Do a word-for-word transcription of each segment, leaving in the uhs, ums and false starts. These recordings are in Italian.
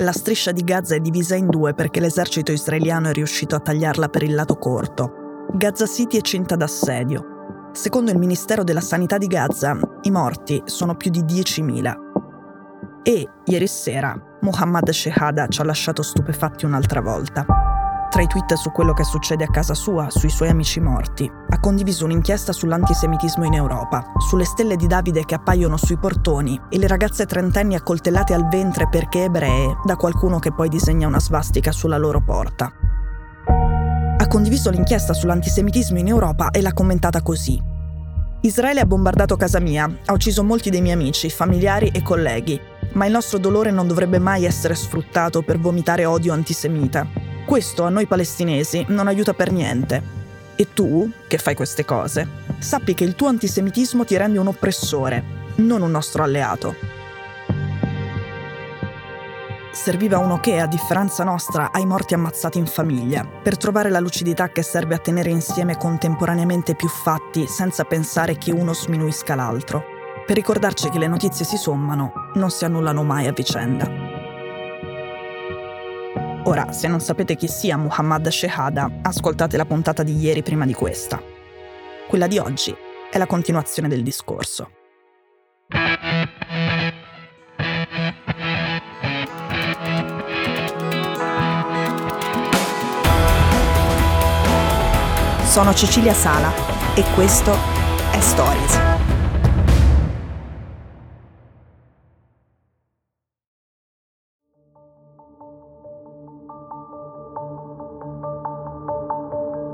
La striscia di Gaza è divisa in due perché l'esercito israeliano è riuscito a tagliarla per il lato corto. Gaza City è cinta d'assedio. Secondo il Ministero della Sanità di Gaza, i morti sono più di diecimila. E ieri sera Muhammad Shehada ci ha lasciato stupefatti un'altra volta. Tra i tweet su quello che succede a casa sua, sui suoi amici morti, ha condiviso un'inchiesta sull'antisemitismo in Europa, sulle stelle di Davide che appaiono sui portoni e le ragazze trentenni accoltellate al ventre perché ebree da qualcuno che poi disegna una svastica sulla loro porta. Ha condiviso l'inchiesta sull'antisemitismo in Europa e l'ha commentata così. Israele ha bombardato casa mia, ha ucciso molti dei miei amici, familiari e colleghi, ma il nostro dolore non dovrebbe mai essere sfruttato per vomitare odio antisemita. Questo a noi palestinesi non aiuta per niente. E tu, che fai queste cose, sappi che il tuo antisemitismo ti rende un oppressore, non un nostro alleato. Serviva uno che, a differenza nostra, ha i morti ammazzati in famiglia, per trovare la lucidità che serve a tenere insieme contemporaneamente più fatti senza pensare che uno sminuisca l'altro, per ricordarci che le notizie si sommano, non si annullano mai a vicenda. Ora, se non sapete chi sia Muhammad Shehada, ascoltate la puntata di ieri prima di questa. Quella di oggi è la continuazione del discorso. Sono Cecilia Sala e questo è Stories.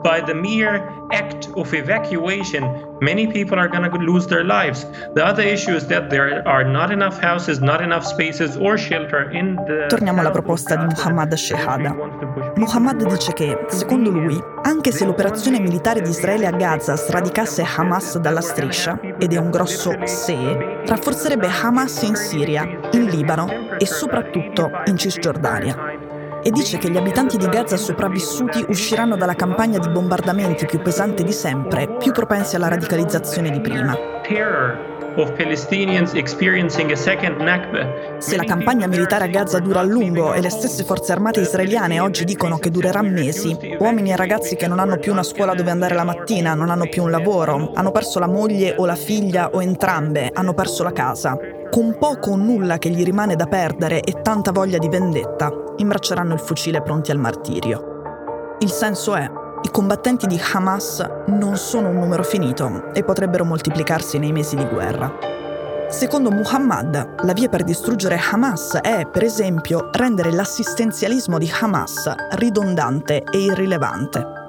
By the mere act of evacuation, many people are going to lose their lives. The other issue is that there are not enough houses, not enough spaces or shelter in the... Torniamo alla proposta di Muhammad Shehada. Muhammad dice che, secondo lui, anche se l'operazione militare di Israele a Gaza sradicasse Hamas dalla striscia, ed è un grosso se, rafforzerebbe Hamas in Siria, in Libano e soprattutto in Cisgiordania. E dice che gli abitanti di Gaza sopravvissuti usciranno dalla campagna di bombardamenti più pesante di sempre, più propensi alla radicalizzazione di prima. Se la campagna militare a Gaza dura a lungo e le stesse forze armate israeliane oggi dicono che durerà mesi, uomini e ragazzi che non hanno più una scuola dove andare la mattina, non hanno più un lavoro, hanno perso la moglie o la figlia o entrambe, hanno perso la casa, con poco o nulla che gli rimane da perdere e tanta voglia di vendetta, imbracceranno il fucile pronti al martirio. Il senso è: i combattenti di Hamas non sono un numero finito e potrebbero moltiplicarsi nei mesi di guerra. Secondo Muhammad, la via per distruggere Hamas è, per esempio, rendere l'assistenzialismo di Hamas ridondante e irrilevante.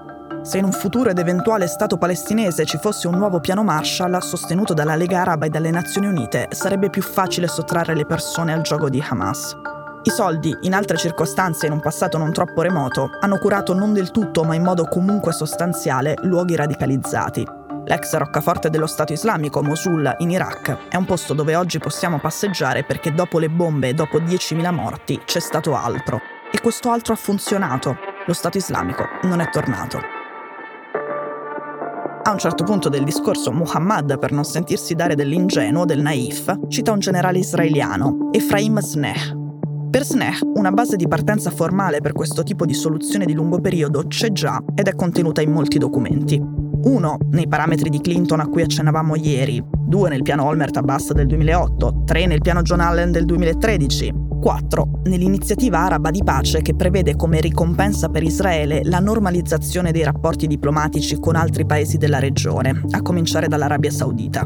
Se in un futuro ed eventuale Stato palestinese ci fosse un nuovo piano Marshall sostenuto dalla Lega Araba e dalle Nazioni Unite, sarebbe più facile sottrarre le persone al gioco di Hamas. I soldi, in altre circostanze e in un passato non troppo remoto, hanno curato non del tutto, ma in modo comunque sostanziale, luoghi radicalizzati. L'ex roccaforte dello Stato Islamico, Mosul, in Iraq, è un posto dove oggi possiamo passeggiare perché dopo le bombe e dopo diecimila morti c'è stato altro. E questo altro ha funzionato. Lo Stato Islamico non è tornato. A un certo punto del discorso, Muhammad, per non sentirsi dare dell'ingenuo, del naif, cita un generale israeliano, Efraim Sneh. Per Sneh, una base di partenza formale per questo tipo di soluzione di lungo periodo c'è già ed è contenuta in molti documenti. Uno, nei parametri di Clinton a cui accennavamo ieri, due nel piano Olmert-Abbas del duemilaotto, tre nel piano John Allen del duemilatredici, quattro nell'iniziativa araba di pace che prevede come ricompensa per Israele la normalizzazione dei rapporti diplomatici con altri paesi della regione, a cominciare dall'Arabia Saudita.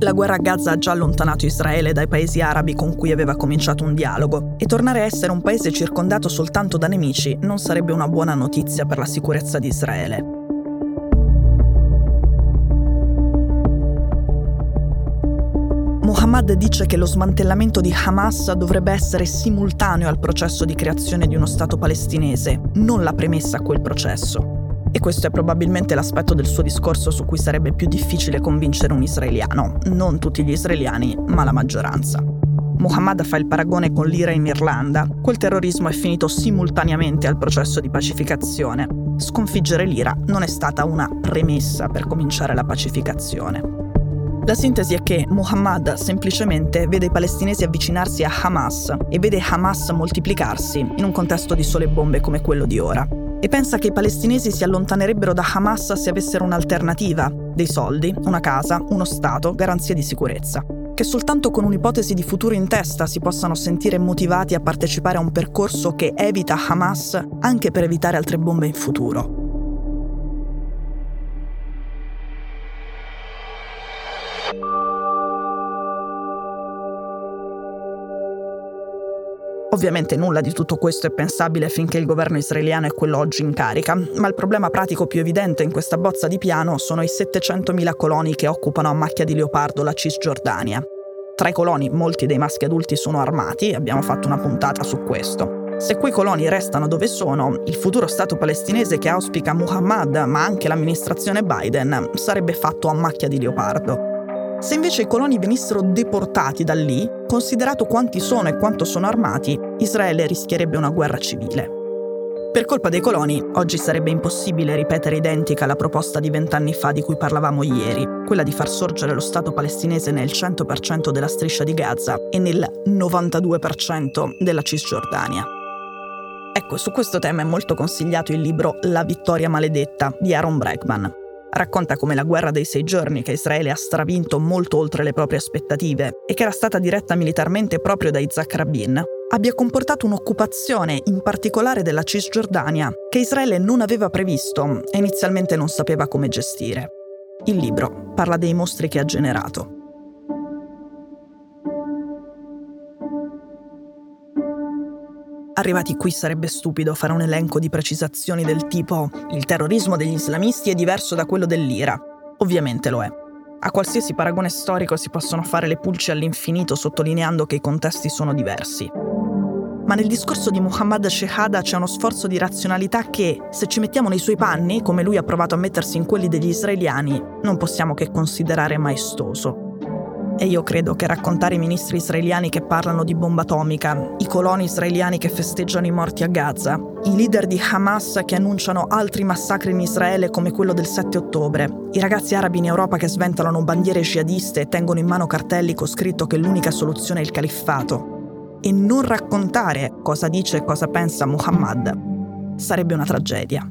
La guerra a Gaza ha già allontanato Israele dai paesi arabi con cui aveva cominciato un dialogo, e tornare a essere un paese circondato soltanto da nemici non sarebbe una buona notizia per la sicurezza di Israele. Muhammad dice che lo smantellamento di Hamas dovrebbe essere simultaneo al processo di creazione di uno Stato palestinese, non la premessa a quel processo. E questo è probabilmente l'aspetto del suo discorso su cui sarebbe più difficile convincere un israeliano. Non tutti gli israeliani, ma la maggioranza. Muhammad fa il paragone con l'Ira in Irlanda. Quel terrorismo è finito simultaneamente al processo di pacificazione. Sconfiggere l'Ira non è stata una premessa per cominciare la pacificazione. La sintesi è che Muhammad semplicemente vede i palestinesi avvicinarsi a Hamas e vede Hamas moltiplicarsi in un contesto di sole e bombe come quello di ora. E pensa che i palestinesi si allontanerebbero da Hamas se avessero un'alternativa, dei soldi, una casa, uno Stato, garanzie di sicurezza. Che soltanto con un'ipotesi di futuro in testa si possano sentire motivati a partecipare a un percorso che evita Hamas anche per evitare altre bombe in futuro. Ovviamente nulla di tutto questo è pensabile finché il governo israeliano è quello oggi in carica, ma il problema pratico più evidente in questa bozza di piano sono i settecentomila coloni che occupano a macchia di leopardo la Cisgiordania. Tra i coloni molti dei maschi adulti sono armati, abbiamo fatto una puntata su questo. Se quei coloni restano dove sono, il futuro Stato palestinese che auspica Muhammad, ma anche l'amministrazione Biden, sarebbe fatto a macchia di leopardo. Se invece i coloni venissero deportati da lì, considerato quanti sono e quanto sono armati, Israele rischierebbe una guerra civile. Per colpa dei coloni, oggi sarebbe impossibile ripetere identica la proposta di vent'anni fa di cui parlavamo ieri, quella di far sorgere lo Stato palestinese nel cento per cento della striscia di Gaza e nel novantadue per cento della Cisgiordania. Ecco, su questo tema è molto consigliato il libro La vittoria maledetta di Aaron Bregman. Racconta come la guerra dei sei giorni che Israele ha stravinto molto oltre le proprie aspettative e che era stata diretta militarmente proprio da Isaac Rabin, abbia comportato un'occupazione, in particolare della Cisgiordania, che Israele non aveva previsto e inizialmente non sapeva come gestire. Il libro parla dei mostri che ha generato. Arrivati qui sarebbe stupido fare un elenco di precisazioni del tipo «il terrorismo degli islamisti è diverso da quello dell'Ira». Ovviamente lo è. A qualsiasi paragone storico si possono fare le pulce all'infinito sottolineando che i contesti sono diversi. Ma nel discorso di Muhammad Shehada c'è uno sforzo di razionalità che, se ci mettiamo nei suoi panni, come lui ha provato a mettersi in quelli degli israeliani, non possiamo che considerare maestoso. E io credo che raccontare i ministri israeliani che parlano di bomba atomica, i coloni israeliani che festeggiano i morti a Gaza, i leader di Hamas che annunciano altri massacri in Israele come quello del sette ottobre, i ragazzi arabi in Europa che sventolano bandiere jihadiste e tengono in mano cartelli con scritto che l'unica soluzione è il califfato, e non raccontare cosa dice e cosa pensa Muhammad, sarebbe una tragedia.